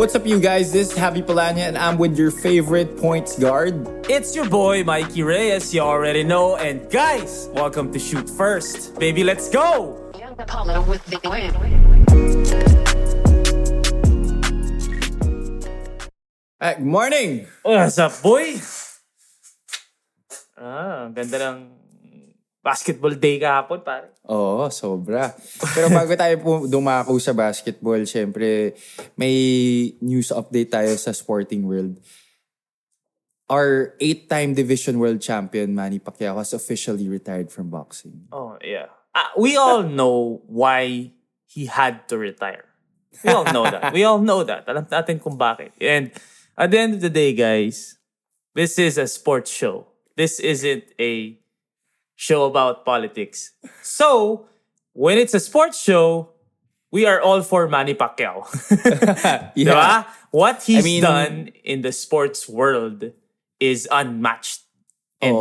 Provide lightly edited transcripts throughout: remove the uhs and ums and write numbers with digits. What's up, you guys? This is Javi Palanya, and I'm with your favorite points guard. It's your boy, Mikey Reyes, you already know. And guys, welcome to Shoot First. Baby, let's go! Young Apollo with the win. Good morning! What's up, boy? Ganda ng basketball day kahapon, pare. Oo, sobra. Pero bago tayo dumako sa basketball, syempre, may news update tayo sa sporting world. Our 8-time division world champion, Manny Pacquiao, has officially retired from boxing. Oh, yeah. We all know why he had to retire. We all know that. Alam natin kung bakit. And at the end of the day, guys, this is a sports show. This isn't a show about politics. So, when it's a sports show, we are all for Manny Pacquiao. Yeah. Diba? What he's done in the sports world is unmatched and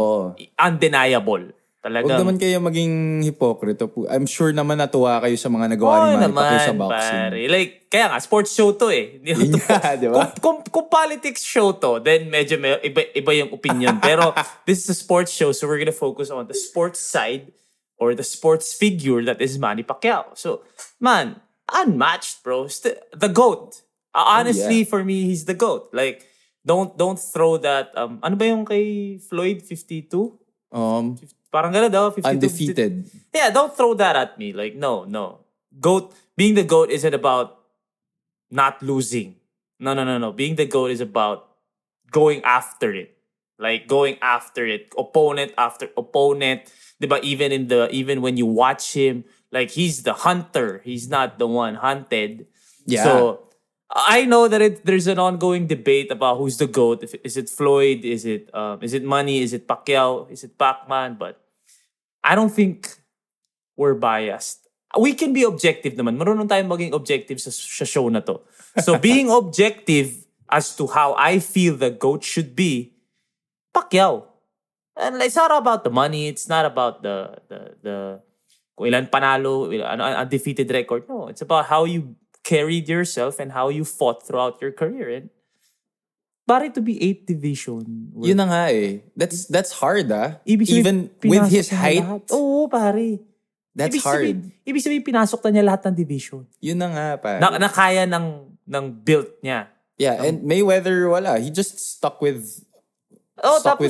undeniable. Talagang, huwag naman kayo maging hipokrito po. I'm sure naman natuwa kayo sa mga nagawa ni Manny Pacquiao sa boxing. Pare. Like, kaya nga, sports show to eh. Yeah, diba? Kung politics show to, then medyo iba yung opinion. Pero this is a sports show, so we're gonna focus on the sports side or the sports figure that is Manny Pacquiao. So, man, unmatched, bro. The GOAT. Honestly, for me, he's the GOAT. Like, don't throw that, ano ba yung kay Floyd, 52? 52? Parang gano'n daw, 52. Undefeated. 52. Yeah, don't throw that at me. Like, no. GOAT, being the GOAT isn't about not losing. No. Being the GOAT is about going after it. Like, going after it. Opponent after opponent. Diba? Even when you watch him, like, he's the hunter. He's not the one hunted. Yeah. So, I know that there's an ongoing debate about who's the GOAT. Is it Floyd? Is it Manny? Is it Pacquiao? Is it Pacman? But I don't think we're biased. We can be objective naman. Marunong tayong maging objective sa show na to. So being objective as to how I feel the GOAT should be, Pacquiao. And it's not about the money. It's not about the kung ilan panalo, undefeated record. No, it's about how you carried yourself and how you fought throughout your career. And pare to be 8th division. Yun na nga eh. That's hard ah. Even with his height. Oo, pare. That's hard. Ibig sabihin pinasok na niya lahat ng division. Yun na nga pare. Nakaya ng built niya. Yeah, and Mayweather wala. He just stuck with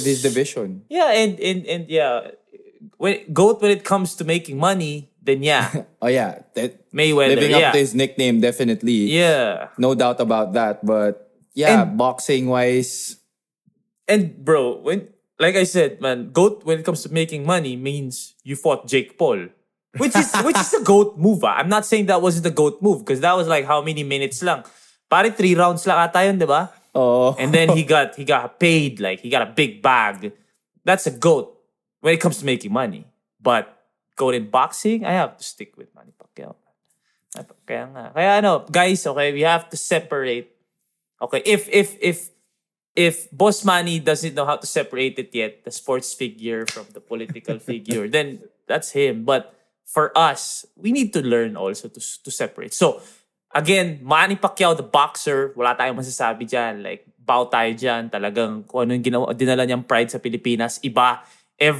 his division. Yeah, and yeah. When it comes to making money, then yeah. Oh yeah. Mayweather, living up to his nickname, definitely. Yeah. No doubt about that. But yeah, boxing-wise. And bro, like I said, man, GOAT when it comes to making money means you fought Jake Paul. Which is the GOAT move. I'm not saying that wasn't the GOAT move because that was like how many minutes lang. Pare 3 rounds lang ata yun, di ba? Oh. And then he got paid, like he got a big bag. That's a GOAT when it comes to making money. But GOAT in boxing, I have to stick with Manny Pacquiao. Kaya guys, okay, we have to separate. Okay, if Boss Manny doesn't know how to separate it yet, the sports figure from the political figure, then that's him. But for us, we need to learn also to separate. So, again, Manny Pacquiao, the boxer, wala tayong masasabi dyan. Like, bow tayo dyan. Talagang kung ano yung dinala niyang pride sa Pilipinas, iba. I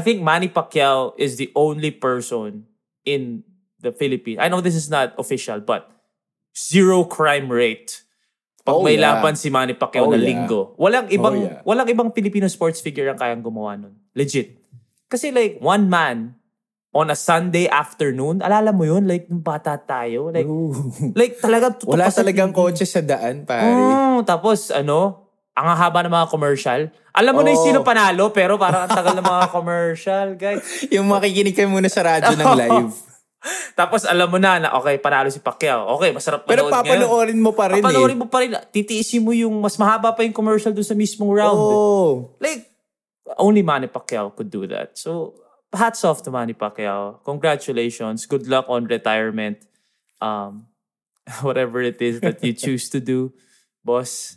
think Manny Pacquiao is the only person in the Philippines. I know this is not official, but 0 crime rate. Pag may laban si Manny Pacquiao na linggo. Walang ibang Filipino sports figure ang kayang gumawa nun. Legit. Kasi like, one man on a Sunday afternoon, alala mo yun? Like, nung bata tayo. Like, talaga. Wala talagang kotse sa daan, pare. Tapos, ang haba ng mga commercial. Alam mo na yung sino panalo, pero parang ang tagal ng mga commercial, guys. Yung makikinig kayo muna sa radyo ng live. Tapos alam mo na, okay, panalo si Pacquiao. Okay, masarap panood ngayon. Pero papanoorin mo pa rin. Titiisin mo yung mas mahaba pa yung commercial doon sa mismong round. Oh. Like, only Manny Pacquiao could do that. So, hats off to Manny Pacquiao. Congratulations. Good luck on retirement. Whatever it is that you choose to do, boss.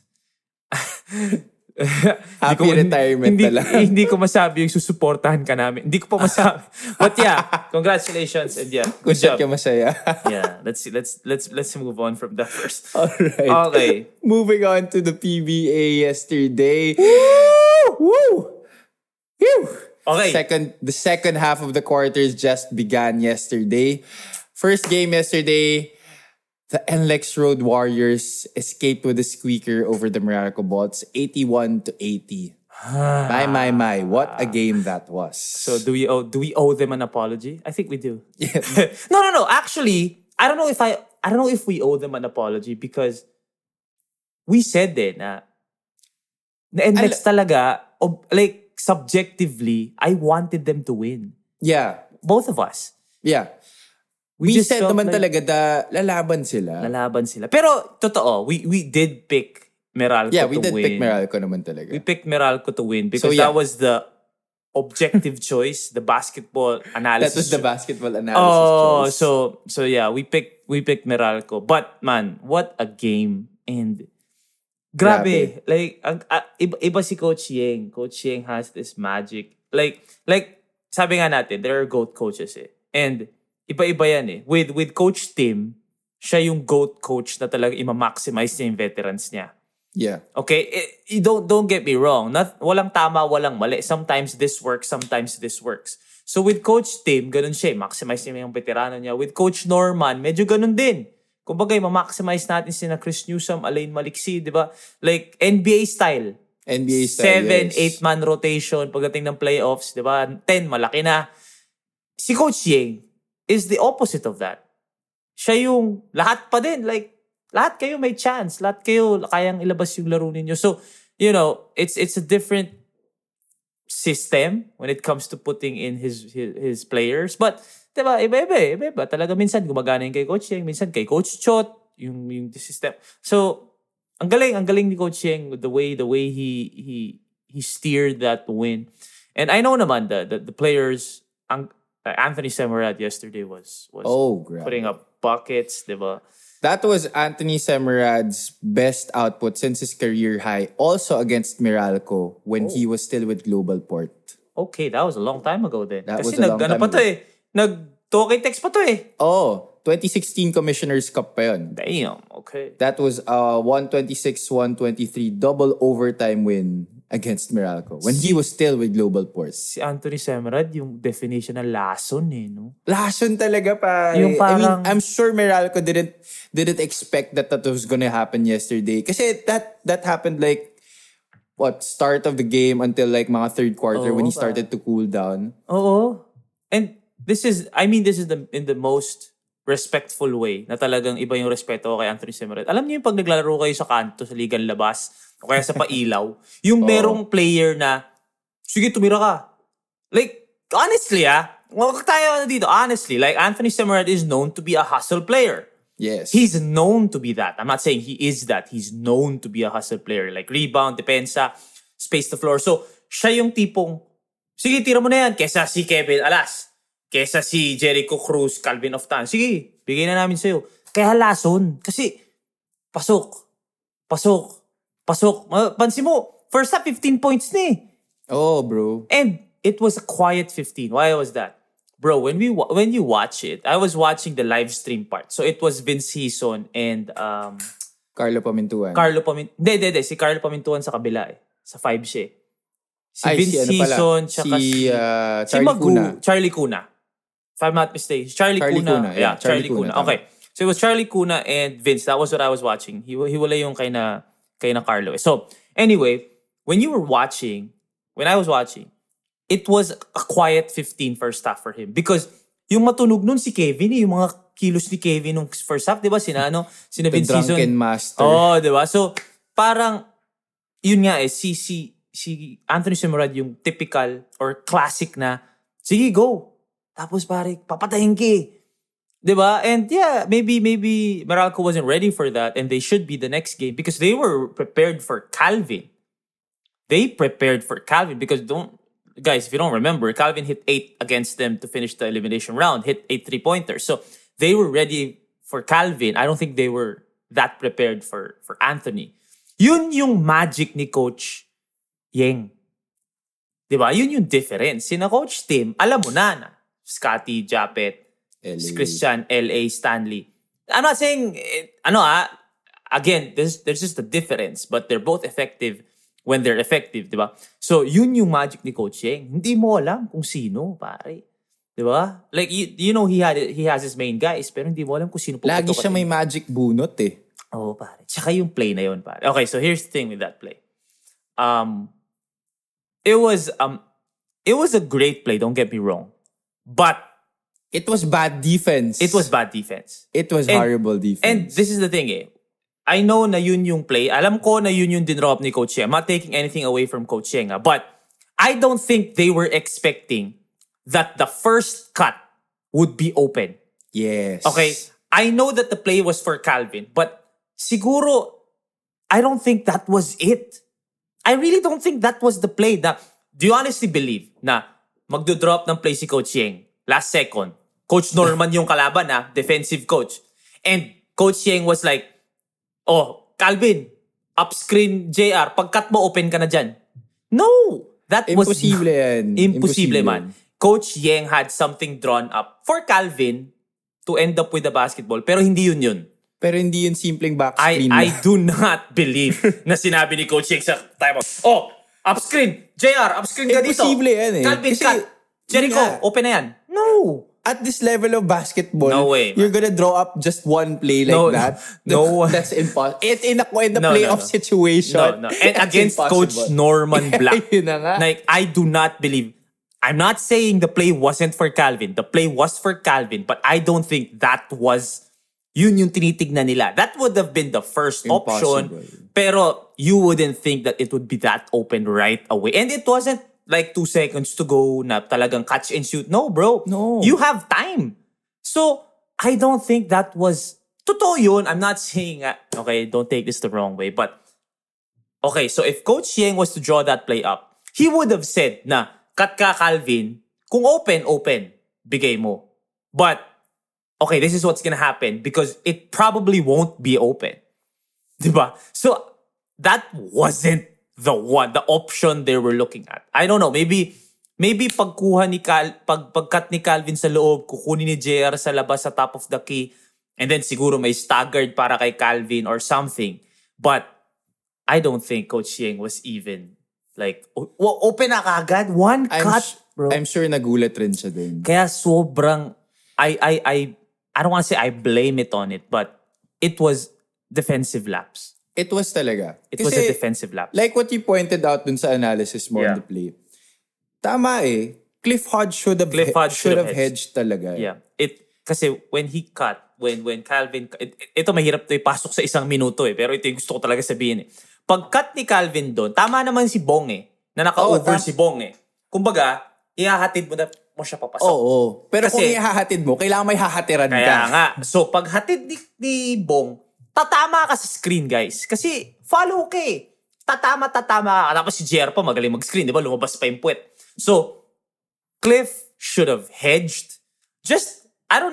Happy retirement talaga. Hindi ko masabi yung susuportahan ka namin. Hindi ko pa masabi. But yeah, congratulations and yeah. Good job. Masaya. Yeah, let's move on from that first. All right. Okay. Moving on to the PBA yesterday. Woo! Woo! Woo! Okay. The second half of the quarters just began yesterday. First game yesterday, the NLEX Road Warriors escaped with a squeaker over the Meralco Bolts, 81-80. My. What a game that was. So do we owe them an apology? I think we do. Yeah. No. Actually, I don't know if we owe them an apology because we said that na NLEX talaga, like subjectively, I wanted them to win. Yeah. Both of us. Yeah. We said naman like, talaga na lalaban sila. Pero totoo, we did pick Meralco to win. Yeah, we did pick Meralco naman talaga. We picked Meralco to win because that was the objective choice, the basketball analysis. That was the basketball analysis choice. So yeah, we picked Meralco. But man, what a game. And grabe. Like iba si Coach Yeng. Coach Yeng has this magic. Like sabi nga natin, there are GOAT coaches eh. And iba-iba yan eh. With Coach Tim, siya yung GOAT coach na talaga ima-maximize niya yung veterans niya. Yeah. Okay? Don't get me wrong. Walang tama, walang mali. Sometimes this works, sometimes this works. So with Coach Tim, ganun siya. Maximize niya yung veterano niya. With Coach Norman, medyo ganun din. Kumbaga, ima-maximize natin sina Chris Newsom, Alain Maliksi, di ba? Like, NBA style. 7-8-man rotation pagdating ng playoffs, di ba? 10, malaki na. Si Coach Yeng is the opposite of that. Siya yung lahat pa din. Like, lahat kayo may chance. Lahat kayo kayang ilabas yung laro ninyo. So, you know, it's a different system when it comes to putting in his players. But, diba, iba-iba. Talaga minsan gumagana yung kay Coach Yeng, minsan kay Coach Chot, yung system. So, ang galing ni Coach Yeng with the way he steered that win. And I know naman the players, Anthony Semerad yesterday was putting up buckets, diba? That was Anthony Semerad's best output since his career high, also against Meralco when he was still with Global Port. Okay, that was a long time ago then. That Kasi was a long time ago. To eh. Nag-talkie text pa to eh. Oh, 2016 Commissioner's Cup pa yun. Damn, okay. That was a 126-123 double overtime win against Meralco when he was still with Global Port. Si Anthony Semerad, yung definition na lason eh, no? Lason talaga pa. I mean, I'm sure Meralco didn't expect that was gonna happen yesterday. Kasi that happened like, start of the game until like mga third quarter when he started to cool down. Oo. And this is in the most respectful way na talagang iba yung respeto kay Anthony Semerad. Alam niyo yung pag naglalaro kayo sa kanto, sa ligang labas, o kaya sa pailaw, yung merong player na, sige, tumira ka. Like, honestly huwag tayo dito, honestly, like Anthony Semerad is known to be a hustle player. Yes. He's known to be that. I'm not saying he is that. He's known to be a hustle player. Like rebound, depensa, space the floor. So, siya yung tipong, sige, tira mo na yan, kesa si Kevin Alas. Kesa si Jericho Cruz, Calvin Oftana. Sige, bigay na namin sa'yo. Kaya lason. Kasi, pasok. Pansin mo, first half, 15 points na eh. Oh, bro. And it was a quiet 15. Why was that? Bro, when you watch it, I was watching the live stream part. So it was Vince Hison and Carlo Pamintuan. Hindi. Si Carlo Pamintuan sa kabila eh. Sa 5 siya eh. Si Vince Hison, si Charlie Kuna. If I'm not mistaken, Charlie Kuna. Yeah, Charlie Kuna. Okay. So it was Charlie Kuna and Vince. That was what I was watching. Hiwalay yung kay na Carlo. So, anyway, when I was watching, it was a quiet 15 first half for him. Because yung matunog nun si Kevin, yung mga kilos ni Kevin nung first half, di ba? Sina Vince Hison. The drunken master. Oh, di ba? So, parang, yun nga eh, si Anthony Semerad yung typical or classic na, sige, go. Tapos pare, papatayin ki. Diba? And yeah, maybe Meralco wasn't ready for that and they should be the next game because they were prepared for Calvin. They prepared for Calvin because if you don't remember, Calvin hit 8 against them to finish the elimination round, hit 8 three-pointers. So they were ready for Calvin. I don't think they were that prepared for Anthony. Yun yung magic ni Coach Yeng. Diba? Yun yung difference. Sina coach team, alam mo na. Scotty, Japet, Christian, LA, Stanley. I'm not saying, again, there's just a difference. But they're both effective when they're effective, diba? So, yun yung magic ni Coach Yeng. Hindi mo alam kung sino, pare. Diba? Like, you know, he has his main guys, pero hindi mo alam kung sino po. Lagi siya may magic bunot, eh. Oo, pare. Tsaka yung play na yun, pare. Okay, so here's the thing with that play. It was a great play, don't get me wrong. But it was bad defense. It was horrible defense. And this is the thing, eh. I know na yun yung play. Alam ko na yun yung dinrop ni Coach Yeng. I'm not taking anything away from Coach Yeng. But I don't think they were expecting that the first cut would be open. Yes. Okay? I know that the play was for Calvin. But siguro, I don't think that was it. I really don't think that was the play. Do you honestly believe na magdo-drop ng play si Coach Yeng? Last second. Coach Norman yung kalaban, ha? Defensive coach. And Coach Yeng was like, oh, Calvin, upscreen JR. Pagkat mo, open ka na dyan. No! That impossible was... Imposible man. Coach Yeng had something drawn up for Calvin to end up with the basketball. Pero hindi yun yun. Pero hindi yun simpleng backscreen. I do not believe na sinabi ni Coach Yeng sa time out. Oh, upscreen! JR, upscreen ka dito! Imposible yan eh. Calvin, kasi, cut! Jericho, open na yan. No! At this level of basketball, no way, you're gonna draw up just one play like that? No. That's impossible. It's in the playoff situation. No. And against impossible. Coach Norman Black. Like, I do not believe. I'm not saying the play wasn't for Calvin. The play was for Calvin. But I don't think that was... Yun yung tinitignan nila. That would have been the first option. Pero you wouldn't think that it would be that open right away. And it wasn't like 2 seconds to go na talagang catch and shoot. No, bro. No. You have time. So, I don't think that was... Totoo yun. I'm not saying... Okay, don't take this the wrong way. But, okay, so if Coach Yeng was to draw that play up, he would have said na, cut ka, Calvin. Kung open. Bigay mo. But, okay, this is what's gonna happen because it probably won't be open. Diba? So, that wasn't the option they were looking at. I don't know, maybe pagkat ni Calvin sa loob, kukunin ni JR sa labas sa top of the key, and then siguro may staggered para kay Calvin or something. But, I don't think Coach Yeng was even like, open na kagad, one cut, bro. I'm sure nagulat rin siya din. Kaya sobrang, I don't want to say I blame it on it, but it was defensive lapse. It was talaga. It was a defensive lapse. Like what you pointed out dun sa analysis more on the play. Tama eh. Cliff Hodge should have hedged talaga. Eh. Yeah. Kasi when he cut, when Calvin... Ito mahirap to ipasok sa isang minuto eh. Pero ito yung gusto ko talaga sabihin eh. Pag-cut ni Calvin doon, tama naman si Bong eh. Na naka-over si Bong eh. Kumbaga, ihahatid mo na mo siya papasok. Oo. Pero kasi, kung ihahatid mo, kailangan may hahatiran ka. Kaya nga. So paghatid ni Bong, tatama ka sa screen, guys. Kasi, follow ka eh. Tatama. Tapos si JR pa, magaling mag-screen. Diba? Lumabas pa yung puwet. So, Cliff should have hedged. Just, I'm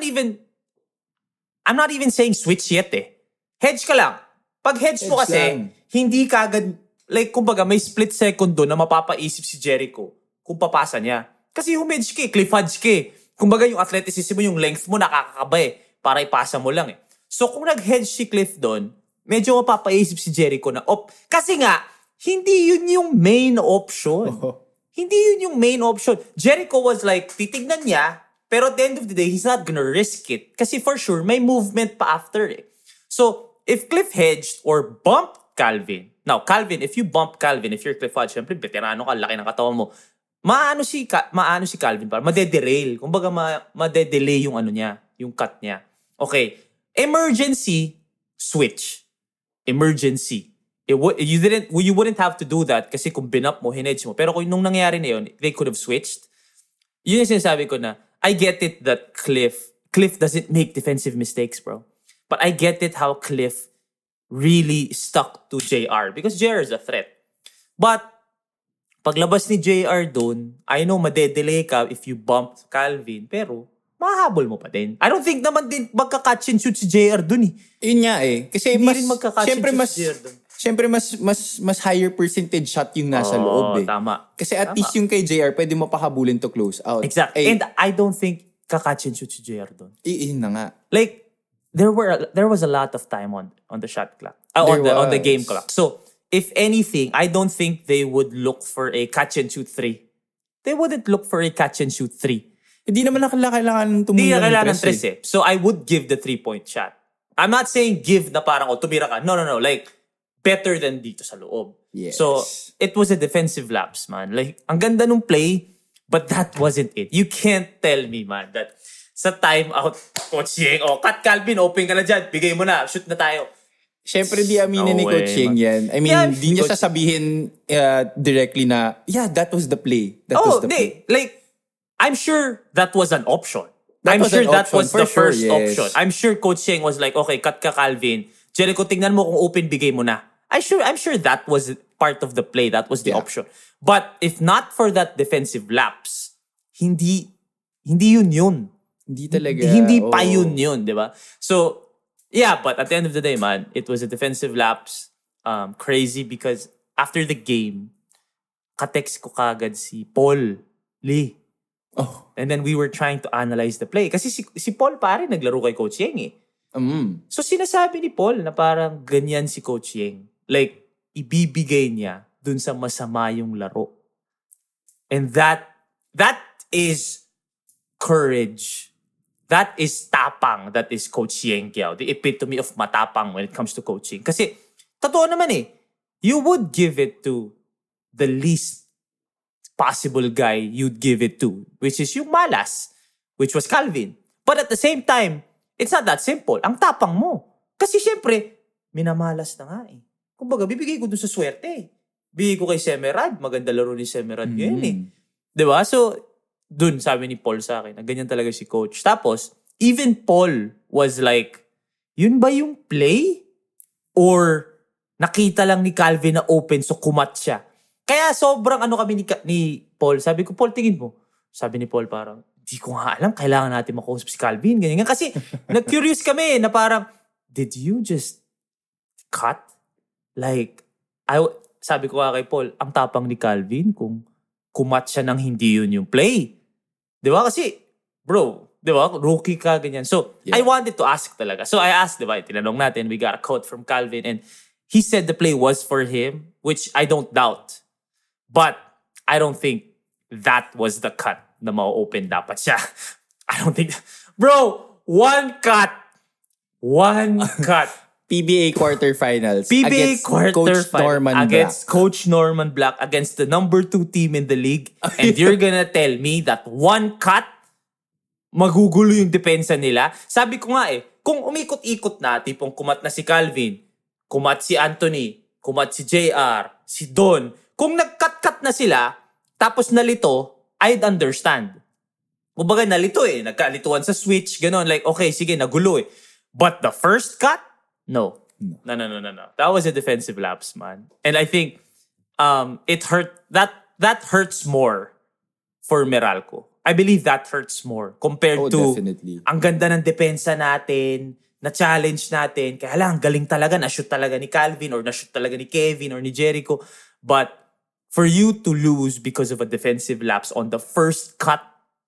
not even saying switch yet eh. Hedge ka lang. Pag hedge mo kasi, lang. Hindi ka agad, like, kumbaga, may split second doon na mapapaisip si Jericho kung papasa niya. Kasi humedge ka eh, Cliff Hodge ka eh. Kumbaga, yung athleticism mo, yung length mo, nakakakaba eh. Para ipasa mo lang eh. So, kung nag-hedge si Cliff doon, medyo mapapaisip si Jericho na, kasi nga, hindi yun yung main option. Jericho was like, titignan niya, pero at the end of the day, he's not gonna risk it. Kasi for sure, may movement pa after eh. So, if Cliff hedged or bumped Calvin, now, Calvin, if you bump Calvin, if you're Cliff Hodge, syempre, veterano ka, laki ng katawan mo, maano si Calvin, para madederail. Kumbaga, madedelay yung ano niya, yung cut niya. Okay. Emergency switch. Emergency. You wouldn't have to do that kasi kung binap mo, hinedge mo. Pero kung nung nangyari na yun, they could have switched. Yun yung sinasabi ko na, I get it that Cliff doesn't make defensive mistakes, bro. But I get it how Cliff really stuck to JR because JR is a threat. But, paglabas ni JR dun, I know madedelay ka if you bump Calvin, pero mahabol mo pa din. I don't think naman din magka-catch and shoot si JR dun eh. Yun nga eh. Kasi hindi mas, siyempre mas, Siyempre, mas higher percentage shot yung nasa loob eh. Tama. Kasi at least yung kay JR, pwede mo pahabulin to close out. Exactly. And I don't think kakatch and shoot si JR doon. Iin na nga. Like, there was a lot of time on the shot clock. On the game clock. So, if anything, I don't think they would look for a catch and shoot three. They wouldn't look for a catch and shoot three. Hindi naman kailangan tumira ng tres eh. So, I would give the 3-point shot. I'm not saying give na parang tumira ka. No. Like, better than dito sa loob. Yes. So, it was a defensive lapse, man. Like, ang ganda nung play, but that wasn't it. You can't tell me, man, that sa timeout, Coach Yeng, cut Calvin, open ka na dyan, bigay mo na, shoot na tayo. Siyempre, di aminin ni Coach Yeng yan. I mean, di niya sasabihin directly na, that was the play. That was the play. Like, I'm sure that was an option. That was the first option. I'm sure Coach Yeng was like, okay, cut ka Calvin. Jericho, tingnan mo kung open, bigay mo na. I'm sure that was part of the play. That was the option. But if not for that defensive lapse, hindi yun. Hindi talaga. Hindi pa yun, di ba? So, but at the end of the day, man, it was a defensive lapse. Crazy because after the game, ka-text ko kagad si Paul Lee. Oh. And then we were trying to analyze the play. Kasi si Paul pare naglaro kay Coach Yeng eh. So sinasabi ni Paul na parang ganyan si Coach Yeng. Like, ibibigay niya dun sa masama yung laro. And that is courage. That is tapang. That is Coach Yeng Kiao. The epitome of matapang when it comes to coaching. Kasi, totoo naman eh, you would give it to the least possible guy you'd give it to, which is yung malas, which was Calvin. But at the same time, it's not that simple. Ang tapang mo. Kasi syempre, minamalas na nga eh. Kumbaga, bibigay ko dun sa swerte eh. Bibigay ko kay Semerad. Maganda laro ni Semerad ngayon eh. Diba? So, dun sabi ni Paul sa akin, na ganyan talaga si Coach. Tapos, even Paul was like, yun ba yung play? Or, nakita lang ni Calvin na open so kumat siya. Kaya sobrang kami ni Paul. Sabi ko, Paul, tingin mo. Sabi ni Paul parang, di ko nga alam, kailangan natin makausap si Calvin, ganyan. Kasi, na-curious kami na parang, did you just cut? Like, sabi ko kay Paul, ang tapang ni Calvin kung kumat siya ng hindi yun yung play. Di ba? Kasi, bro, di ba? Rookie ka, ganyan. So, I wanted to ask talaga. So, I asked, di ba? Tinanong natin, we got a quote from Calvin and he said the play was for him, which I don't doubt. But, I don't think that was the cut. Na ma-open dapat siya. I don't think... Bro, one cut. One cut. PBA quarterfinals. PBA quarterfinals. Against Coach Norman Black. Against the number 2 team in the league. And you're gonna tell me that one cut, magugulo yung depensa nila. Sabi ko nga eh, kung umikot-ikot na, tipong kumat na si Calvin, kumat si Anthony, kumat si JR, si Don. Kung nag-cut-cut na sila, tapos nalito, I'd understand. Kumbaga, nalito eh. Nagkalituan sa switch, gano'n. Like, okay, sige, nagulo eh. But the first cut? No. No. That was a defensive lapse, man. And I think it hurt. That hurts more for Meralco. I believe that hurts more compared to definitely. Ang ganda ng depensa natin, na-challenge natin. Kaya lang, galing talaga. Na-shoot talaga ni Calvin or na-shoot talaga ni Kevin or ni Jericho. But for you to lose because of a defensive lapse on the first cut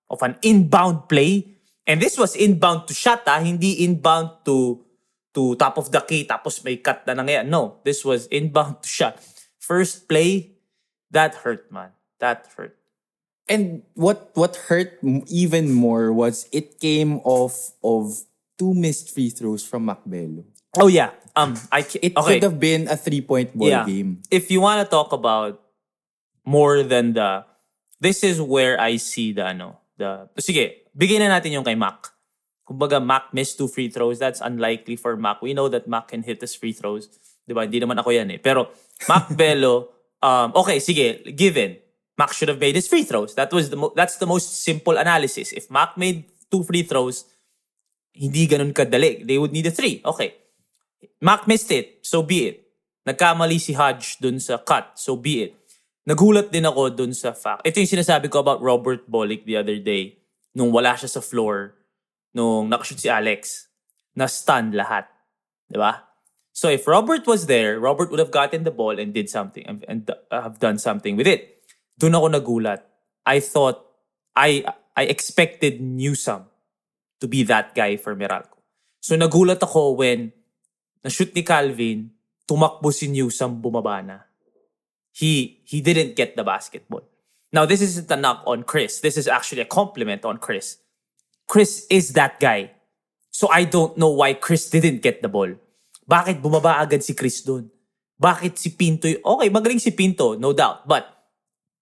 of an inbound play, and this was inbound to shot, hindi inbound to top of the key, tapos may cut na nangyayari. No, this was inbound to shot. First play, that hurt, man. That hurt. And what hurt even more was it came off of 2 missed free throws from Mac Bello. Oh yeah, it could have been a 3-point ball game. If you want to talk about more than this is where I see sige, bigyan na natin yung kay Mac. Kumbaga, Mac missed 2 free throws. That's unlikely for Mac. We know that Mac can hit his free throws. Diba? Hindi naman ako yan eh. Pero, Mac Bello, okay, sige, given, Mac should have made his free throws. That's the most simple analysis. If Mac made 2 free throws, hindi ganun kadali. They would need a 3. Okay. Mac missed it. So be it. Nagkamali si Hodge dun sa cut. So be it. Nagulat din ako dun sa fact. Ito yung sinasabi ko about Robert Bolick the other day nung wala siya sa floor, nung nakashoot si Alex, na-stun lahat. Diba? So if Robert was there, Robert would have gotten the ball and did something and have done something with it. Doon ako nagulat. I thought, I expected Newsom to be that guy for Meralco. So nagulat ako when na-shoot ni Calvin, tumakbo si Newsom, bumaba na. He didn't get the basketball. Now, this isn't a knock on Chris. This is actually a compliment on Chris. Chris is that guy. So I don't know why Chris didn't get the ball. Bakit bumaba agad si Chris doon? Bakit si Pinto? Okay, magaling si Pinto, no doubt. But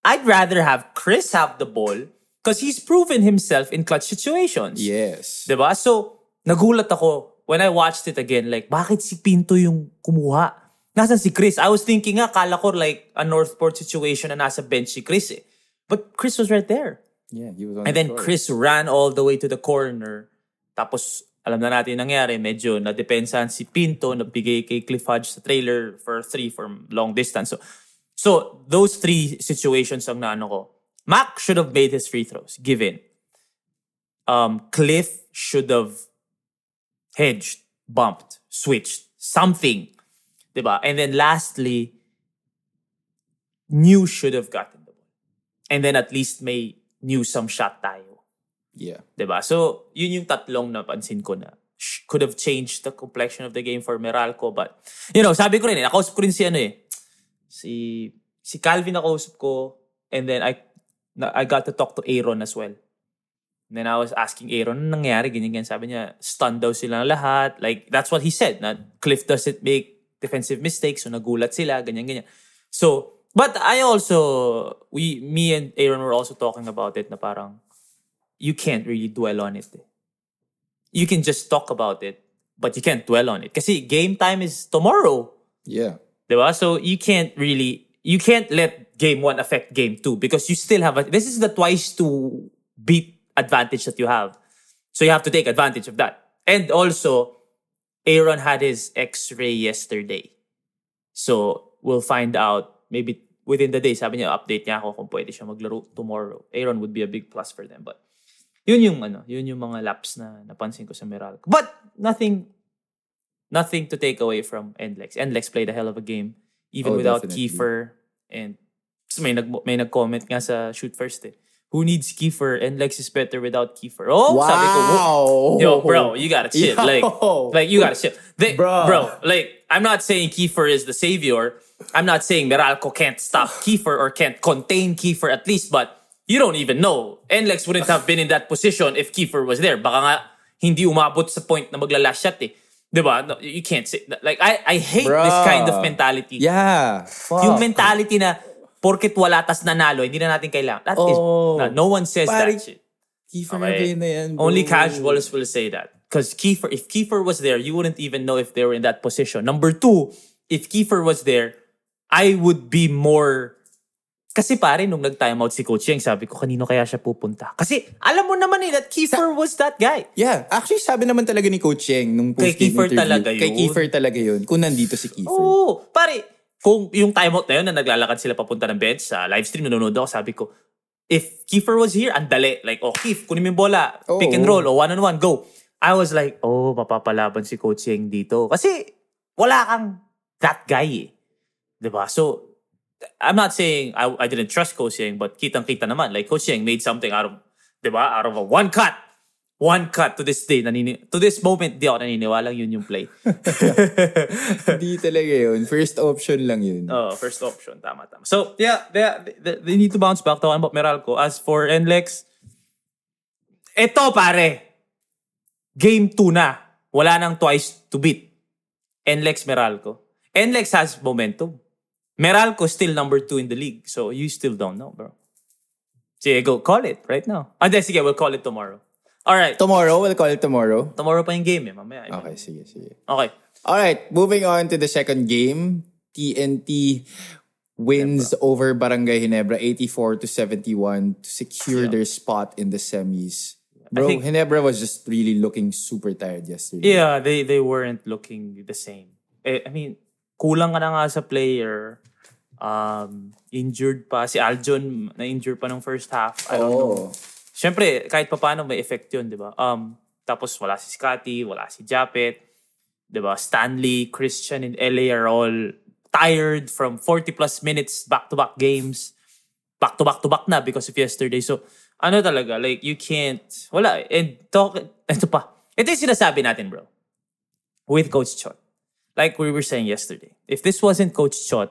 I'd rather have Chris have the ball because he's proven himself in clutch situations. Yes. Diba? So, nagulat ako when I watched it again. Like, bakit si Pinto yung kumuha? Nasaan si Chris? I was thinking nga, kala ko like a Northport situation na nasa bench si Chris eh. But Chris was right there. Yeah, he was on the court. And then Chris ran all the way to the corner. Tapos, alam na natin yung nangyari. Medyo nadepensahan si Pinto, nabigay kay Cliff Hodge sa trailer for three from long distance. So those three situations ang naano ko. Mac should have made his free throws, given. Cliff should have hedged, bumped, switched, something. Diba? And then lastly, New should have gotten the ball. And then at least may Newsome shot tayo. Yeah. Diba? So, yun yung tatlong napansin ko na could have changed the complexion of the game for Meralco. But, you know, sabi ko rin, nakausap ko rin si ano eh. Si Calvin nakausap ko. And then I got to talk to Aaron as well. And then I was asking Aaron, anong nangyari? Ganyan-ganyan. Sabi niya, stunned daw silang lahat. Like, that's what he said. Na Cliff doesn't make defensive mistakes, so nagulat sila, ganyan-ganyan. So, but I also, me and Aaron were also talking about it na parang, you can't really dwell on it. You can just talk about it, but you can't dwell on it. Kasi game time is tomorrow. Yeah. Diba? So, you can't let game 1 affect game 2 because you still have, this is the twice to beat advantage that you have. So, you have to take advantage of that. And also, Aaron had his x-ray yesterday. So, we'll find out maybe within the day. Sabi niya, update niya ako kung pwede siya maglaro tomorrow. Aaron would be a big plus for them. But, yun yung mga laps na napansin ko sa Meralco. But, nothing to take away from NLEX. NLEX played a hell of a game. Even without definitely. Kiefer. And, may nag-comment nga sa Shoot First eh. Who needs Kiefer? NLEX is better without Kiefer. Oh, wow. Sabi ko, whoa. Yo, bro, you gotta chill. Yo. Like you gotta chill. Like, I'm not saying Kiefer is the savior. I'm not saying Meralco can't stop Kiefer or can't contain Kiefer at least, but you don't even know. NLEX wouldn't have been in that position if Kiefer was there. Baka nga, hindi umabot sa point na magla-last shot eh. Diba? No, you can't say that. Like, I hate this kind of mentality. Yeah. Fuck. Yung mentality na, porket wala tas nanalo, hindi na natin kailangan. That is, no one says that shit. Kiefer okay. Yan, only casuals will say that. Because Kiefer, if Kiefer was there, you wouldn't even know if they were in that position. Number two, if Kiefer was there, I would be more... Kasi pare, nung nag-timeout si Coach Yeng, sabi ko, kanino kaya siya pupunta? Kasi alam mo naman eh, that Kiefer was that guy. Yeah. Actually, sabi naman talaga ni Coach Yeng nung post-game kay Kiefer interview. Kay Kiefer talaga yun. Kung nandito si Kiefer. Oo. Pare, kung yung timeout na yun na naglalakad sila papunta ng bench sa live stream, nanonood ako, sabi ko, if Kiefer was here, andali. Like, oh, Kiefer, kunin mo yung bola, pick and roll, oh, one-on-one, go. I was like, oh, mapapalaban si Coach Yeng dito. Kasi, wala kang that guy eh. Diba? So, I'm not saying I didn't trust Coach Yeng, but kitang-kita naman. Like, Coach Yeng made something out of a one cut. One cut to this day. To this moment, di ako naniniwala yun yung play. Hindi talaga yun. First option lang yun. Oh, first option. Tama. So, yeah, they need to bounce back. Talking about Meralco. As for NLEX, eto pare. Game 2 na. Wala nang twice to beat. NLEX, Meralco. NLEX has momentum. Meralco still number 2 in the league. So, you still don't know, bro. Sige, go call it right now. Ah, sige, we'll call it tomorrow. Alright. Tomorrow, we'll call it tomorrow. Tomorrow pa yung game eh, mamaya. Okay, sige. Okay. Alright, moving on to the second game. TNT wins over Barangay Ginebra 84-71 to secure their spot in the semis. Bro, Ginebra was just really looking super tired yesterday. Yeah, they weren't looking the same. I mean, kulang ka na nga sa player. Injured pa. Si Aljon na-injured pa ng first half. I don't know. Siyempre, kahit papano may effect yun, di ba? Tapos wala si Scotty, wala si Japet. Diba? Stanley, Christian, and LA are all tired from 40-plus minutes back-to-back games. Back-to-back-to-back na because of yesterday. So, ano talaga? Like, you can't... Wala. And talk... Ito pa. Ito yung sinasabi natin, bro. With Coach Chot. Like we were saying yesterday. If this wasn't Coach Chot,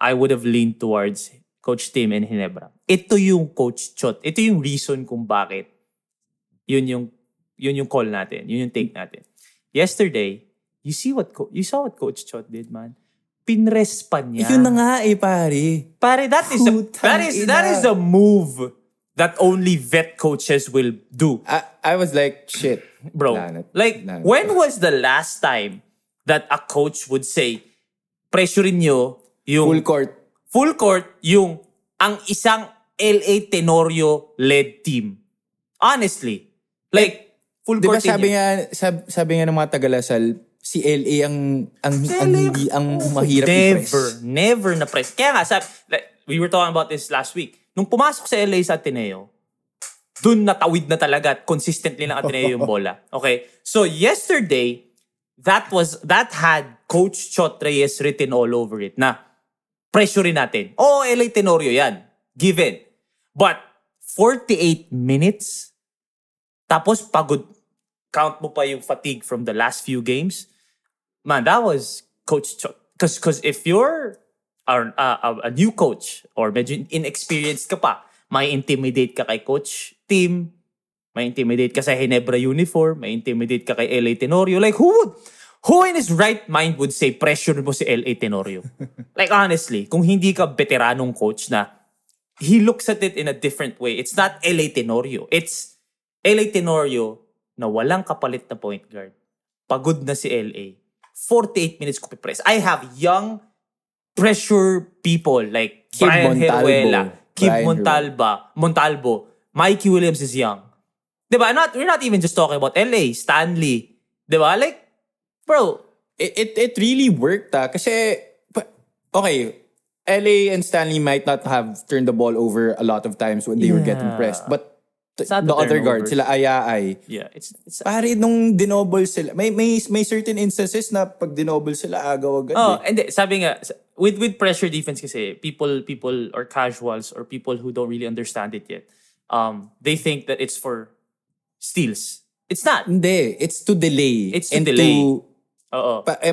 I would have leaned towards Coach Tim and Ginebra. Ito yung Coach Chot. Ito yung reason kung bakit yun yung call natin. Yun yung take natin. Yesterday, you saw what Coach Chot did, man. Pinrespan niya. Yun na nga eh, pare. Pare, that is a move that only vet coaches will do. I was like, shit. Bro, when was the last time that a coach would say, pressurein nyo yung... Full court yung ang isang LA Tenorio-led team. Honestly. Like, full court. Diba sabi nga ng mga tagalasal, si LA ang mahirap i-press. Never na-press. Kaya nga, we were talking about this last week. Nung pumasok sa LA sa Ateneo, dun natawid na talaga at consistently ng Ateneo yung bola. Okay? So, yesterday, that had Coach Chot Reyes written all over it na pressurein natin. Oh, LA Tenorio yan. Given. But, 48 minutes? Tapos pagod. Count mo pa yung fatigue from the last few games. Man, that was Coach Chot. Because if you're a new coach or medyo inexperienced ka pa, may intimidate ka kay Coach Tim, may intimidate ka sa Ginebra uniform, may intimidate ka kay LA Tenorio. Like, who in his right mind would say pressure mo si LA Tenorio? Like, honestly, kung hindi ka veteranong coach na, he looks at it in a different way. It's not LA Tenorio. It's LA Tenorio na walang kapalit na point guard. Pagod na si LA. 48 minutes ko pipress. I have young pressure people like Brian Heruela, Kip Montalbo, Mikey Williams is young. Diba? We're not even just talking about LA, Stanley. Diba? Like, bro. It really worked kasi, okay, LA and Stanley might not have turned the ball over a lot of times when they were getting pressed. But the other guard, sila Ayaay. Yeah, it's pare nung dinoble sila. May certain instances na pag dinoble sila agaw agad. Oh, and sabi nga with pressure defense kasi people or casuals or people who don't really understand it yet. They think that it's for steals. It's not. Hindi, it's to delay. It's to delay.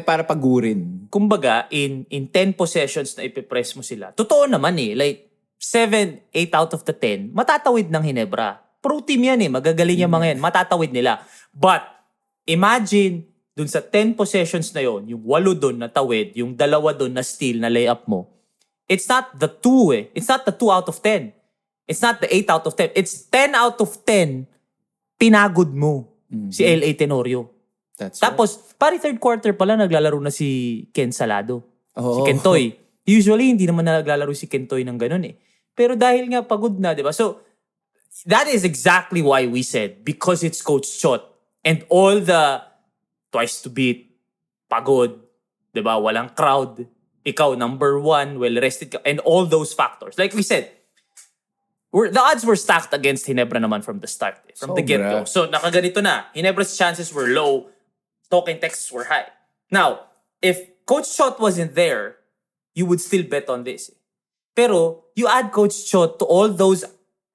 Para pagurin. Kumbaga in 10 possessions na ipipress mo sila. Totoo naman eh, like 7, 8 out of the 10, matatawid ng Ginebra. Pro team yan eh. Magagaling yung mga yan. Matatawid nila. But, imagine, dun sa 10 possessions na yon, yung 8 dun na tawid, yung 2 dun na steal na layup mo, it's not the 2 eh. It's not the 2 out of 10. It's not the 8 out of 10. It's 10 out of 10, pinagod mo si LA Tenorio. That's tapos, right. Pari third quarter pala, naglalaro na si Ken Salado. Oh. Si Kentoy. Usually, hindi naman naglalaro si Kentoy ng ganun eh. Pero dahil nga pagod na, di ba? So, that is exactly why we said, because it's Coach Chot and all the twice to beat, pagod, di ba? Walang crowd, ikaw number 1, well-rested ka, and all those factors. Like we said, the odds were stacked against Ginebra naman from the start, from the get-go. So, nakaganito na. Ginebra's chances were low, token texts were high. Now, if Coach Chot wasn't there, you would still bet on this. Pero, you add Coach Chot to all those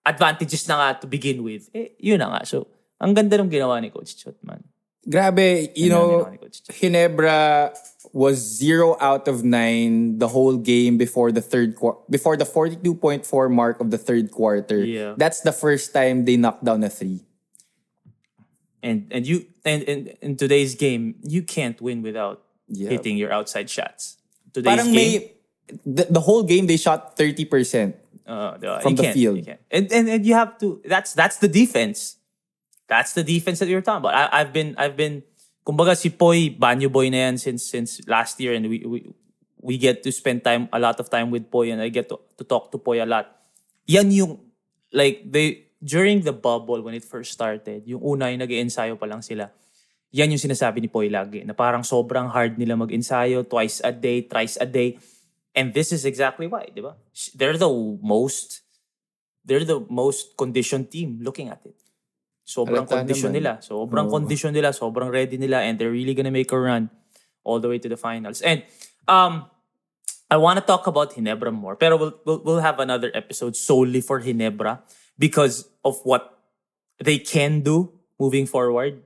advantages na nga to begin with. Eh, yun na nga. So, ang ganda ng ginawa ni Coach Chot, man. Grabe, you know, Ginebra was 0 out of 9 the whole game before the third quarter, before the 42.4 mark of the third quarter. Yeah. That's the first time they knocked down a 3. And in today's game, you can't win without hitting your outside shots. Today's parang game, the whole game they shot 30% from the field. And you have to, that's the defense. That's the defense that we were talking about. I've been kumbaga si Poy, Banyo Boy na yan since last year, and we get to spend a lot of time with Poy, and I get to talk to Poy a lot. Yan yung, like, during the bubble when it first started, yung una yung nag-ensayo pa lang sila. Yan yung sinasabi ni Poy lagi, na parang sobrang hard nila mag-ensayo, twice a day, thrice a day. And this is exactly why, di ba? They're the most conditioned team looking at it. Sobrang condition nila. Sobrang condition nila. Sobrang ready nila. And they're really gonna make a run all the way to the finals. And I want to talk about Ginebra more. Pero we'll have another episode solely for Ginebra because of what they can do moving forward.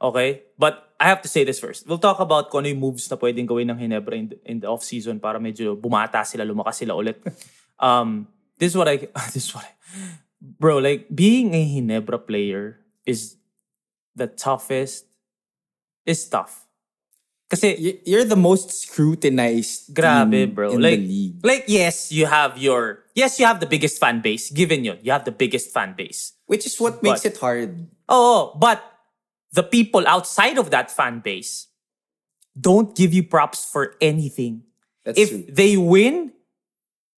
Okay? But I have to say this first. We'll talk about kung ano yung moves na pwedeng gawin ng Ginebra in the off-season para medyo bumata sila, lumakas sila ulit. Bro, like, being a Ginebra player is the toughest. It's tough. Kasi you're the most scrutinized team, bro, in the league. Like, yes, you have the biggest fan base. Given yun, you have the biggest fan base. Which is what makes it hard. Oh, but the people outside of that fan base don't give you props for anything. That's true. If they win,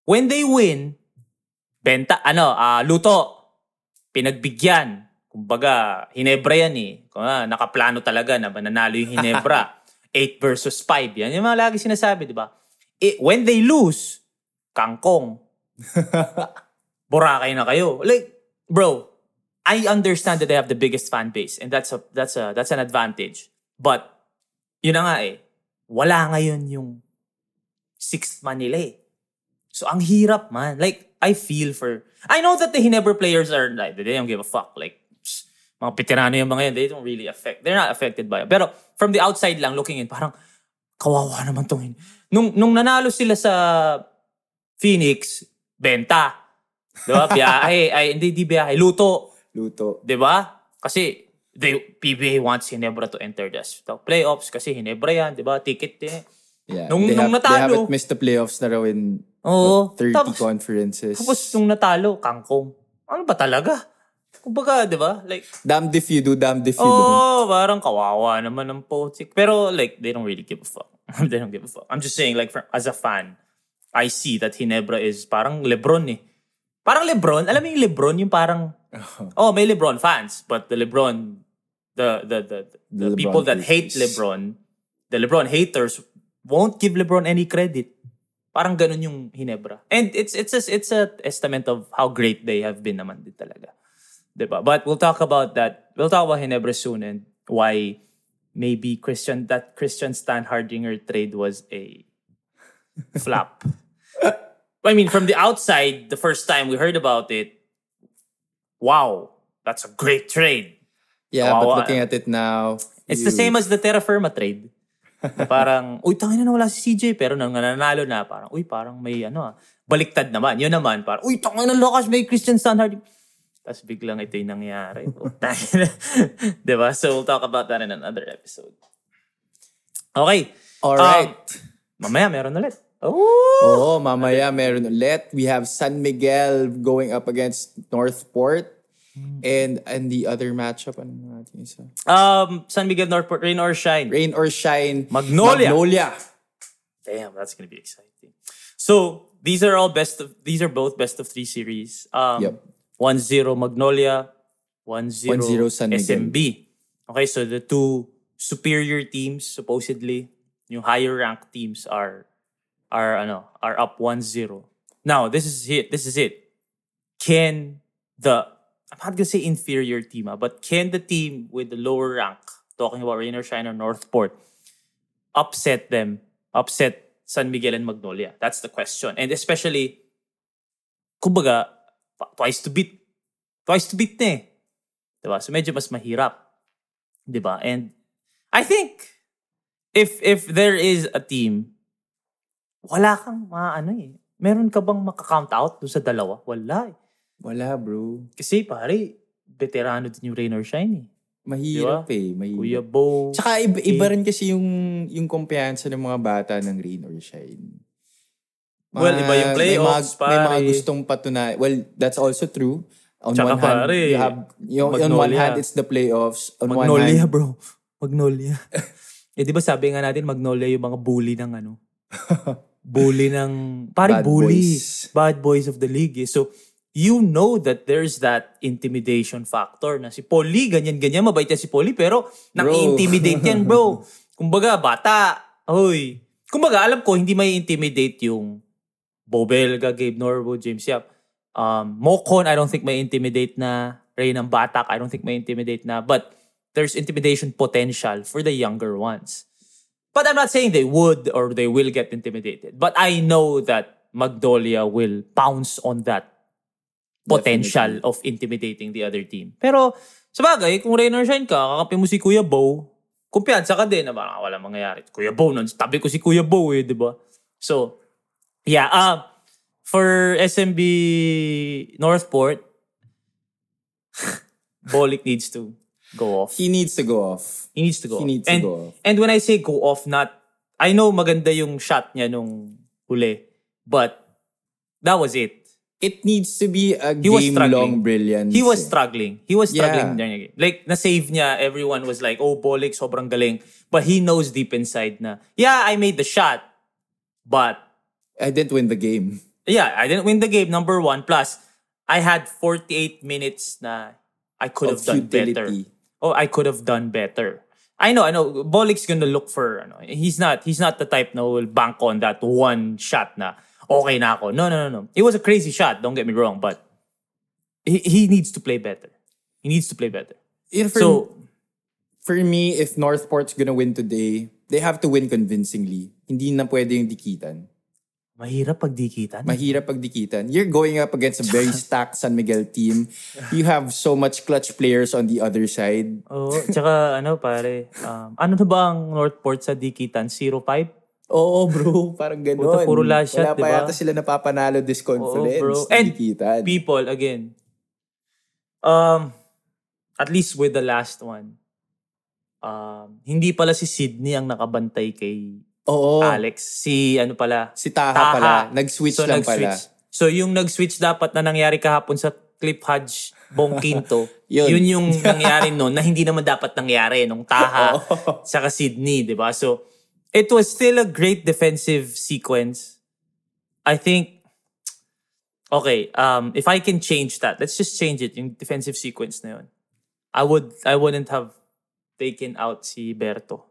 when they win, luto, pinagbigyan. Kumbaga, Ginebra yan eh. Nakaplano talaga na mananalo yung Ginebra. 8-5. Yan yung mga lagi sinasabi, di ba? When they lose, kangkong. Boracay na kayo. Like, bro, I understand that they have the biggest fan base and that's an advantage. But, yun na nga eh, wala ngayon yung sixth man nila eh. So, ang hirap, man. Like, I know that the Ginebra players are like, they don't give a fuck. Like, mga veterano yung mga yan, they don't really affect. They're not affected by it. Pero from the outside lang, looking in, parang kawawa naman tong nung nanalo sila sa Phoenix, benta. Diba? Biyahe. Hindi biyahe. Luto. Diba? Kasi PBA wants Ginebra to enter this. Playoffs kasi Ginebra yan. Diba? Ticket eh. Yeah. Nung natalo. They haven't missed the playoffs na raw in 30 conferences. Tapos nung natalo, kangkong. Ano ba talaga? Kumbaga, di ba? Like, damned if you do, damned if you don't. Oh, parang kawawa naman ng Potik. Pero like, they don't really give a fuck. They don't give a fuck. I'm just saying, like, as a fan, I see that Ginebra is parang LeBron eh. Parang LeBron, alam mo yung LeBron, yung parang, may LeBron fans. But the LeBron, the people LeBron that hate LeBron, the LeBron haters won't give LeBron any credit. Parang ganun yung Ginebra. And it's a testament of how great they have been naman din talaga. Diba? But we'll talk about that. We'll talk about Ginebra soon and why maybe Christian Stan Hardinger trade was a flop. I mean, from the outside, the first time we heard about it, wow, that's a great trade. Yeah, but looking at it now... It's the same as the Terra Firma trade. Parang, uy, tangina na wala si CJ, pero nang nanalo na, parang, uy, parang may baliktad naman. Yun naman, parang, uy, tangina na Lucas, may Christian Stan Hardinger. Tapos biglang ito yung nangyari. Diba? So we'll talk about that in another episode. Okay. Alright. Mamaya meron ulit. Oh, mamaya meron ulit. We have San Miguel going up against Northport. And the other matchup, ano natin isa? San Miguel, Northport, Rain or Shine. Magnolia. Damn, that's gonna be exciting. So, these are both best of three series. 1-0 Magnolia, 1-0 SMB. Okay, so the two superior teams, supposedly, yung higher ranked teams are up 1-0. Now, this is it. Can the, I'm not gonna say inferior team, but can the team with the lower rank, talking about Rain or Shine or Northport, upset San Miguel and Magnolia? That's the question. And especially, kumbaga, Twice to beat na eh. Diba? So medyo mas mahirap. Diba? And I think if there is a team, wala kang meron ka bang maka-count out doon sa dalawa? Wala eh. Wala, bro. Kasi pare, veterano din yung Rain or Shine eh. Mahirap diba? Mahirap. Kuya Bo. Tsaka iba rin kasi yung kumpiyansa ng mga bata ng Rain or Shine. Well, iba yung playoffs, pare. May mga gustong patunay. Well, that's also true. On tsaka one hand, pare, you have... on one hand, it's the playoffs. On Magnolia, one hand, bro. Magnolia. Di ba sabi nga natin, Magnolia yung mga bully ng ano? Bully ng... Pare, bully. Boys. Bad boys of the league. Eh. So, you know that there's that intimidation factor na si Paul Lee, ganyan-ganyan, mabait yan si Paul Lee, pero naki-intimidate yan, bro. Kumbaga, bata. Hoy. Kumbaga, alam ko, hindi may intimidate yung... Bo Belga, Gabe Norwood, James Yap. Mocon, I don't think may intimidate na. Ray ng Batak, I don't think may intimidate na. But there's intimidation potential for the younger ones. But I'm not saying they would or they will get intimidated. But I know that Magnolia will pounce on that potential of intimidating the other team. Pero sabagay, kung Rain or Shine ka, kakapi mo si Kuya Bo, kumpiyansa ka din na baka walang mangyayari. Kuya Bo, tabi ko si Kuya Bo eh, di ba? So, yeah. For SMB Northport, Bolick needs to go off. He needs to go off. And when I say go off, not... I know maganda yung shot niya nung huli. But that was it. It needs to be a game-long brilliance. He was struggling. Like, na-save niya. Everyone was like, oh, Bolick, sobrang galing. But he knows deep inside na, yeah, I made the shot. But... I didn't win the game. Yeah, I didn't win the game, number one. Plus, I had 48 minutes na I could have done better. I know. Bolick's gonna look for... He's not the type na will bank on that one shot na okay na ako. No. It was a crazy shot, don't get me wrong, but he needs to play better. For me, if Northport's gonna win today, they have to win convincingly. Hindi na pwede yung dikitan. Mahirap pag dikitan. You're going up against a very stacked San Miguel team. You have so much clutch players on the other side. Oh, tsaka ano na ba ang Northport sa dikitan? 0-5? Oo, bro. Parang ganun. Puta, puro last shot, diba? Wala pa yata sila napapanalo this conference. Oo, bro. And dikitan. People, again, at least with the last one, hindi pala si Sydney ang nakabantay kay... Oo. Alex. Si Taha pala. Nag-switch. So yung nag-switch dapat na nangyari kahapon sa Cliff Hodge Bongkinto, yun yung nangyari noon na hindi naman dapat nangyari nung Taha saka Sydney, di ba? So, it was still a great defensive sequence. I think, okay, if I can change that, let's just change it, yung defensive sequence na yun. I wouldn't have taken out si Berto.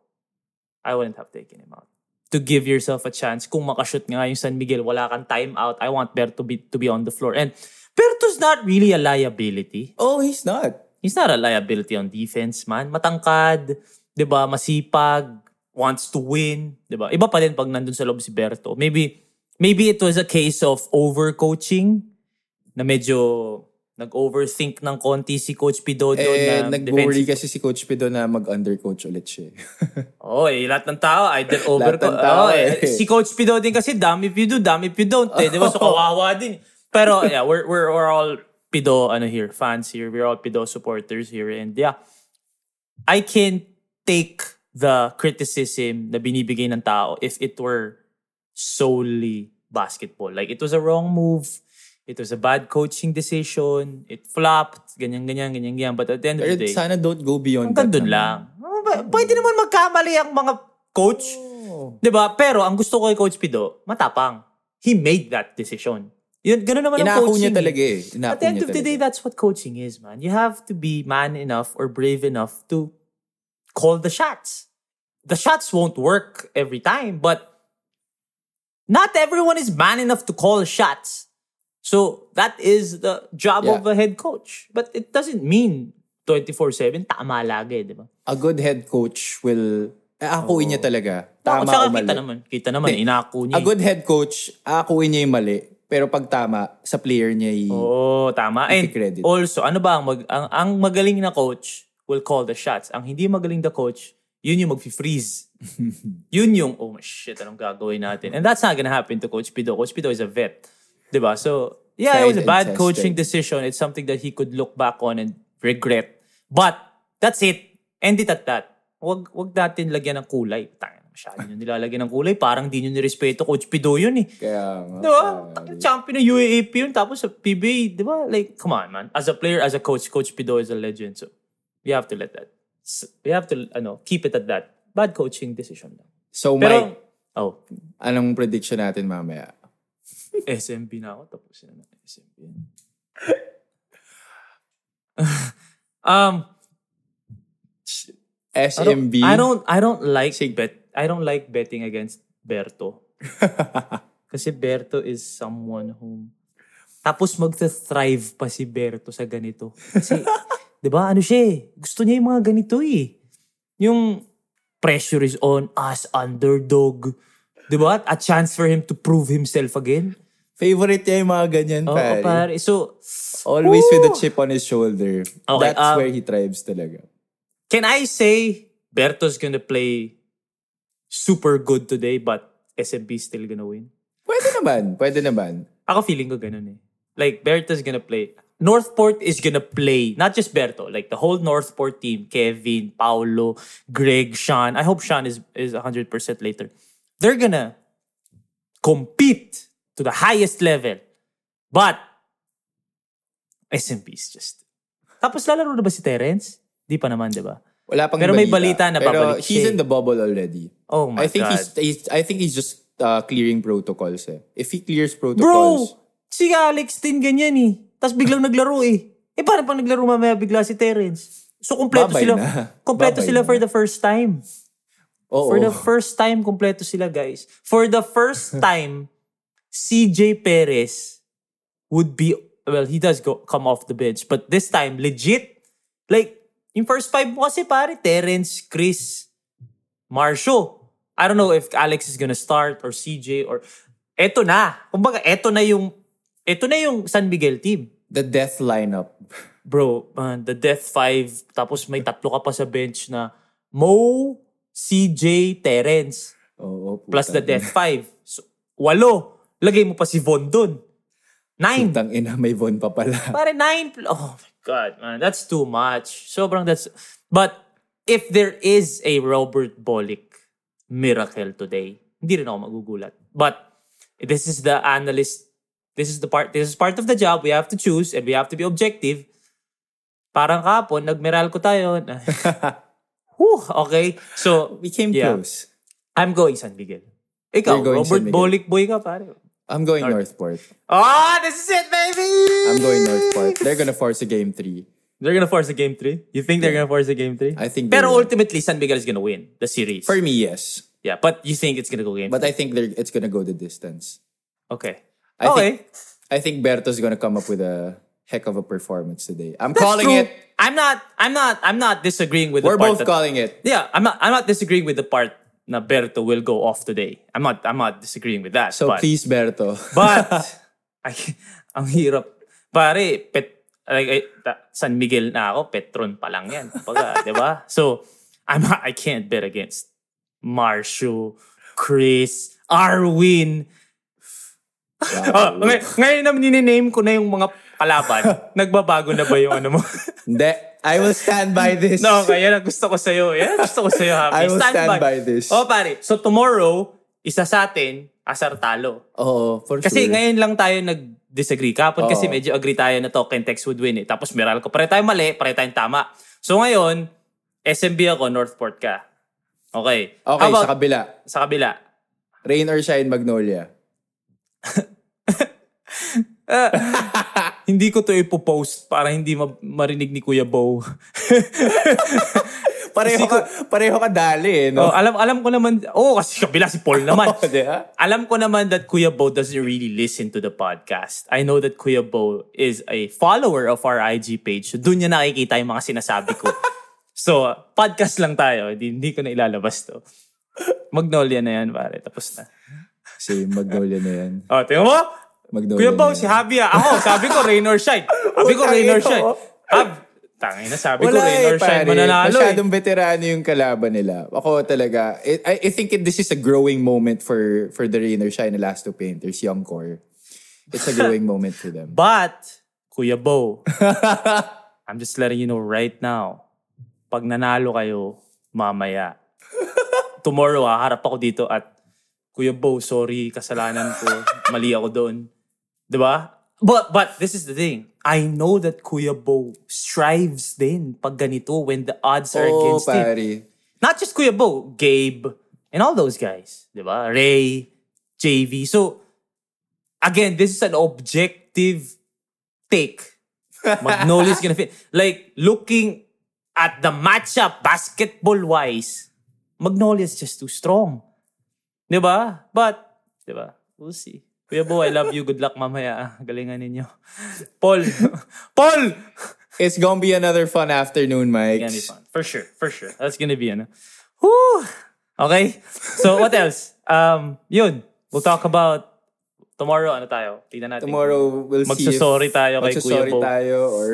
I wouldn't have taken him out. To give yourself a chance. Kung makashoot nga yung San Miguel, wala kang time out. I want Berto to be on the floor. And Berto's not really a liability. Oh, he's not. He's not a liability on defense, man. Matangkad, 'di ba? Masipag, wants to win, 'di ba? Iba pa din pag nandun sa loob si Berto. Maybe it was a case of overcoaching na medyo nag-overthink ng konti si Coach Pido doon na nag-worry kasi si Coach Pido na mag-undercoach ulit siya. Lahat ng tao either overcoach. Si Coach Pido din kasi damn if you do, damn if you don't. Di ba? So kawawa din. Pero yeah, we're all Pido here, fans here. We're all Pido supporters here. And yeah, I can take the criticism na binibigay ng tao if it were solely basketball. Like, it was a wrong move. It was a bad coaching decision. It flopped. Ganyan. But at the end of the day... Sana don't go beyond that. Doon lang. Pwede naman magkamali ang mga coach. Oh. Diba? Pero ang gusto ko kay Coach Pido, matapang. He made that decision. Ganun naman ang coaching. Inako niya talaga eh. At the end of the day, that's what coaching is, man. You have to be man enough or brave enough to call the shots. The shots won't work every time, but not everyone is man enough to call shots. So, that is the job of a head coach. But it doesn't mean 24/7, tama lagi, di ba? A good head coach will... Aakuin niya talaga. Tama o mali. Kita naman, inaaku niya. A good head coach, aakuin niya yung mali. Pero pag tama, sa player niya tama. And also, ang magaling na coach will call the shots. Ang hindi magaling na coach, yun yung mag-freeze. Yun yung, oh shit, anong gagawin natin? And that's not gonna happen to Coach Pido. Coach Pido is a vet. Diba? So, yeah, it was a bad coaching decision. It's something that he could look back on and regret. But, that's it. End it at that. Wag natin lagyan ng kulay. Tangina, masyado nyo nilalagyan ng kulay. Parang di nyo nirespeto. Coach Pido yun eh. Kaya, diba? Champion ng UAAP yun. Tapos sa PBA, diba? Like, come on, man. As a player, as a coach, Coach Pido is a legend. So, we have to let that. We have to, keep it at that. Bad coaching decision lang. So, Mike, anong prediction natin mamaya? SMB na ako. Tapos na ng SMB. SMB. I don't like betting against Berto. Kasi Berto is someone who Tapos magta-thrive pa si Berto sa ganito. Kasi, di ba, ano siya eh. Gusto niya yung mga ganito eh. Yung pressure is on us, underdog. Di ba? A chance for him to prove himself again. Favorite niya yung mga ganyan, pare. Oo, pare. So, always with a chip on his shoulder. Okay, that's where he thrives talaga. Can I say, Berto's gonna play super good today, but SMB still gonna win? Pwede naman. Ako feeling ko ganun eh. Like, Berto's gonna play. Northport is gonna play. Not just Berto. Like, the whole Northport team. Kevin, Paolo, Greg, Sean. I hope Sean is 100% later. They're gonna compete to the highest level. But, SMP is just... Tapos lalaro na ba si Terrence? Di pa naman, di ba? Wala pang pero balita. Pero may balita na babalik siya. He's in the bubble already. Oh my God. I think he's just clearing protocols eh. If he clears protocols... Bro! Si Alex din ganyan eh. Tapos biglang naglaro eh. Eh parang pang naglaro mamaya bigla si Terrence. So kompleto sila. Kompleto sila for the first time. Oo. For the first time, kompleto sila guys. For the first time, CJ Perez would be... Well, he does come off the bench. But this time, legit. Like, in first five mo kasi pare, Terrence, Chris, Marcio. I don't know if Alex is gonna start or CJ or... Eto na. Kumbaga, eto na yung... Ito na yung San Miguel team. The death lineup. Bro, man, the death five. Tapos may tatlo ka pa sa bench na Mo, CJ, Terrence. Oh, plus the death five. So, 8. Lagay mo pa si Von dun. 9. Putang ina, may Von pa pala. Pare 9. Oh my God, man. That's too much. Sobrang that's... But if there is a Robert Bolick miracle today, hindi rin ako magugulat. But this is the analyst... This is part of the job. We have to choose and we have to be objective. Parang kapon, nag-Meralco tayo. Whew, okay. So, we came close. I'm going San Miguel. Ikaw, Robert Bolick boy ka, pare. I'm going Northport. Oh, this is it, baby! I'm going Northport. They're gonna force a game 3. They're gonna force a game 3? You think they're gonna force a game 3? I think they're... Pero ultimately, San Miguel is gonna win the series. For me, yes. Yeah, but you think it's gonna go game 3? But I think it's gonna go the distance. Okay. I think Berto's gonna come up with a heck of a performance today. That's calling it. I'm not disagreeing with. We're the part both that, calling it. Yeah, I'm not disagreeing with the part na Berto will go off today. I'm not disagreeing with that. So but, please, Berto. But ang hirap, pare. San Miguel na ako, Petron pa lang yan, pag, di ba? So I can't bet against Marcio, Chris, Arwin. Wow. Oh, ngayon na nini-name ko na yung mga kalaban. Nagbabago na ba yung ano mo? Hindi. I will stand by this. No, okay. Yan ang gusto ko sa'yo. Yan ang gusto ko sa'yo, Happy. I will stand by this. Oh, pare. So, tomorrow, isa sa atin, asar talo. Oo, for kasi sure. Kasi ngayon lang tayo nag-disagree. Kapon kasi medyo agree tayo na to, Kentex would win eh. Tapos Meralco. Pare tayo mali, pare tayong tama. So, ngayon, SMB ako, Northport ka. Okay. Okay, about, sa kabila. Rain or Shine, Magnolia. Hindi ko to ipopost para hindi marinig ni Kuya Bo. pareho ka dali eh, no? Alam ko naman, kasi kabila si Paul naman. Alam ko naman that Kuya Bo doesn't really listen to the podcast. I know that Kuya Bo is a follower of our IG page. So doon niya nakikita yung mga sinasabi ko. So, podcast lang tayo. Hindi ko na ilalabas to. Magnolia na yan, pare. Tapos na. Si Magnolia na yan. Tingnan mo? Magnolia Kuya Bo, si Javi ah. Ako, sabi ko, Rain or Shine. Rain or Shine mananalo. Masyadong veterano yung kalaban nila. Ako talaga, I think this is a growing moment for the Rain or Shine, the last two painters, young core. It's a growing moment for them. But, Kuya Bo, I'm just letting you know right now, pag nanalo kayo, mamaya. Tomorrow, haharap ako dito at Kuya Bo, sorry, kasalanan ko. Mali ako doon. Diba? But this is the thing. I know that Kuya Bo strives din pag ganito when the odds are against him. Not just Kuya Bo, Gabe, and all those guys. Diba? Ray, JV. So, again, this is an objective take. Magnolia's gonna fit. Like, looking at the matchup basketball-wise, Magnolia's just too strong. Diba? But, diba? We'll see. Kuya Bo, I love you. Good luck mamaya. Galingan ninyo. Paul! It's gonna be another fun afternoon, Mike. It's gonna be fun. For sure. That's gonna be ano. Woo! Okay? So, what else? Yun. We'll talk about tomorrow. Ano tayo? Tignan natin. Tomorrow, we'll see if magsasorry tayo kay Kuya Bo. Magsasorry tayo or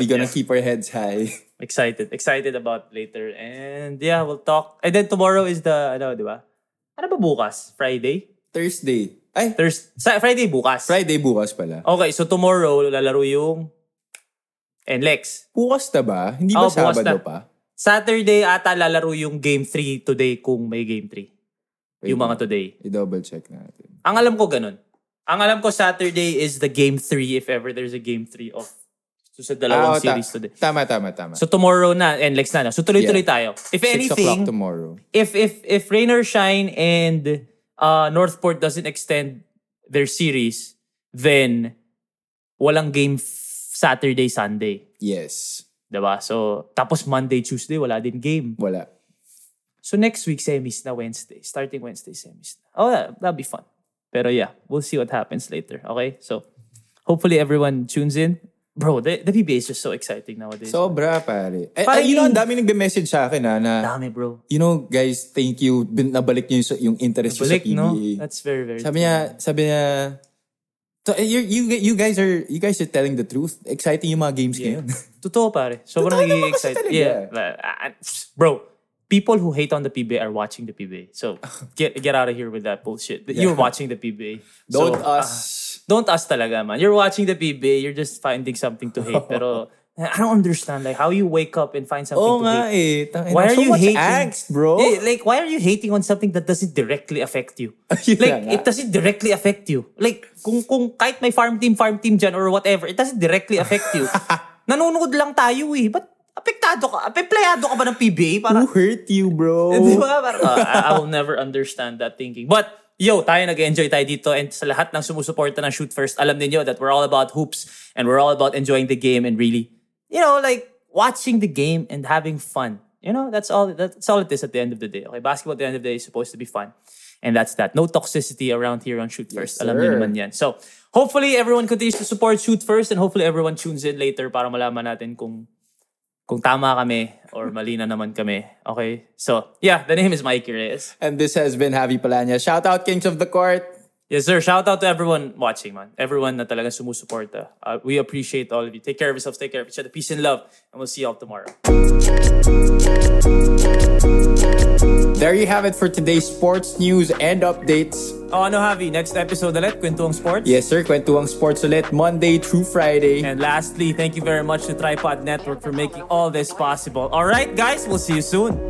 we gonna keep our heads high. Excited about later. And yeah, we'll talk. And then tomorrow is the, ano, di ba? Ano ba bukas? Friday? Thursday. Ay, Friday bukas. Friday bukas pala. Okay, so tomorrow, lalaro yung NLEX. Bukas na ba? Hindi ba Sabado pa? Saturday ata lalaro yung Game 3 today kung may Game 3. Wait, yung mga today. I-double check natin. Ang alam ko ganun. Ang alam ko Saturday is the Game 3 if ever there's a Game 3 of sa dalawang series today. Tama. So tomorrow na, NLEX na. So tuloy-tuloy tayo. If anything, 6 o'clock tomorrow. If Rain or Shine and... Northport doesn't extend their series, then walang game Saturday, Sunday. Yes. Diba? So, tapos Monday, Tuesday, wala din game. Wala. So next week, semis na Wednesday. Starting Wednesday, semis na. Oh, that'll be fun. Pero yeah, we'll see what happens later. Okay? So, hopefully everyone tunes in. Bro, the PBA is just so exciting nowadays. Sobra, pare. Ay, you know, ang dami nagbe-message sa akin, dami, bro. You know, guys, thank you. Nabalik niyo yung interest nyo sa PBA. No? That's very, very sabi true. Sabi niya, so, you guys are telling the truth. Exciting yung mga games ngayon. Totoo, pare. Sobrang exciting. Yeah. Bro, people who hate on the PBA are watching the PBA. So, get out of here with that bullshit. You're watching the PBA. Don't ask talaga, man. You're watching the PBA. You're just finding something to hate. Pero I don't understand like how you wake up and find something to hate. Why are you hating? Angst, bro. Like, why are you hating on something that doesn't directly affect you? It doesn't directly affect you. Like, kung kahit may farm team dyan or whatever, it doesn't directly affect you. Nanonood lang tayo eh. But apektado ka? Playado ka ba ng PBA? Who hurt you, bro? Diba? I will never understand that thinking. But, yo, tayo nag-enjoy tayo dito and sa lahat ng sumusuporta ng Shoot First, alam niyo that we're all about hoops and we're all about enjoying the game and really, you know, like watching the game and having fun. You know, that's all it is at the end of the day. Okay, basketball at the end of the day is supposed to be fun. And that's that. No toxicity around here on Shoot First. Yes, alam niyo naman yan. So, hopefully everyone continues to support Shoot First and hopefully everyone tunes in later para malaman natin kung tama kami or mali na naman kami. Okay? So, yeah, the name is Mikey Reyes. And this has been Javi Palanya. Shout out, Kings of the Court. Yes, sir. Shout out to everyone watching, man. Everyone na talagang sumusuporta. We appreciate all of you. Take care of yourselves. Take care of each other. Peace and love. And we'll see you all tomorrow. There you have it for today's sports news and updates. Oh, ano, Javi? Next episode ulit, Kwentuang Sports? Yes, sir. Kwentuang Sports ulit, Monday through Friday. And lastly, thank you very much to Tripod Network for making all this possible. All right, guys, we'll see you soon.